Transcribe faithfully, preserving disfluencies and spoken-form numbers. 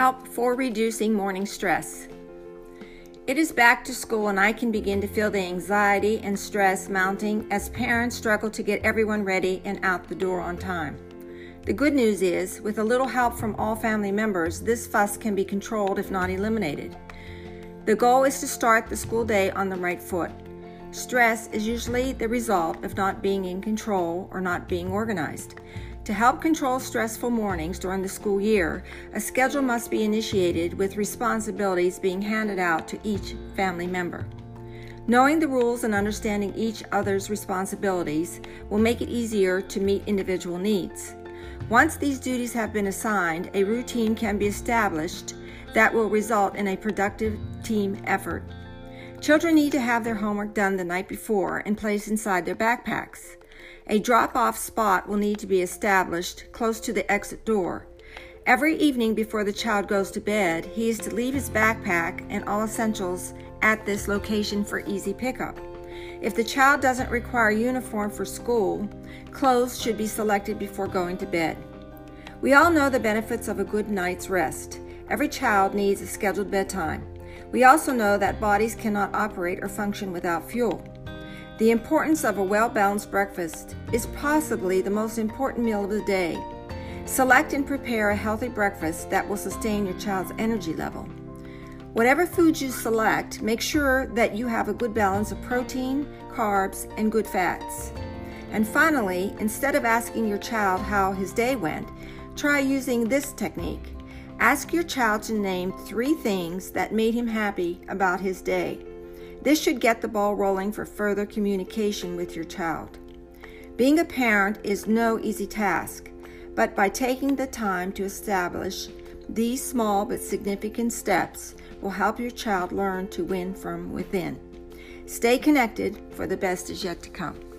help for reducing morning stress. It is back to school and I can begin to feel the anxiety and stress mounting as parents struggle to get everyone ready and out the door on time. The good news is, with a little help from all family members, this fuss can be controlled if not eliminated. The goal is to start the school day on the right foot. Stress is usually the result of not being in control or not being organized. To help control stressful mornings during the school year, a schedule must be initiated with responsibilities being handed out to each family member. Knowing the rules and understanding each other's responsibilities will make it easier to meet individual needs. Once these duties have been assigned, a routine can be established that will result in a productive team effort. Children need to have their homework done the night before and placed inside their backpacks. A drop-off spot will need to be established close to the exit door. Every evening before the child goes to bed, he is to leave his backpack and all essentials at this location for easy pickup. If the child doesn't require uniform for school, clothes should be selected before going to bed. We all know the benefits of a good night's rest. Every child needs a scheduled bedtime. We also know that bodies cannot operate or function without fuel. The importance of a well-balanced breakfast is possibly the most important meal of the day. Select and prepare a healthy breakfast that will sustain your child's energy level. Whatever foods you select, make sure that you have a good balance of protein, carbs, and good fats. And finally, instead of asking your child how his day went, try using this technique. Ask your child to name three things that made him happy about his day. This should get the ball rolling for further communication with your child. Being a parent is no easy task, but by taking the time to establish these small but significant steps will help your child learn to win from within. Stay connected, for the best is yet to come.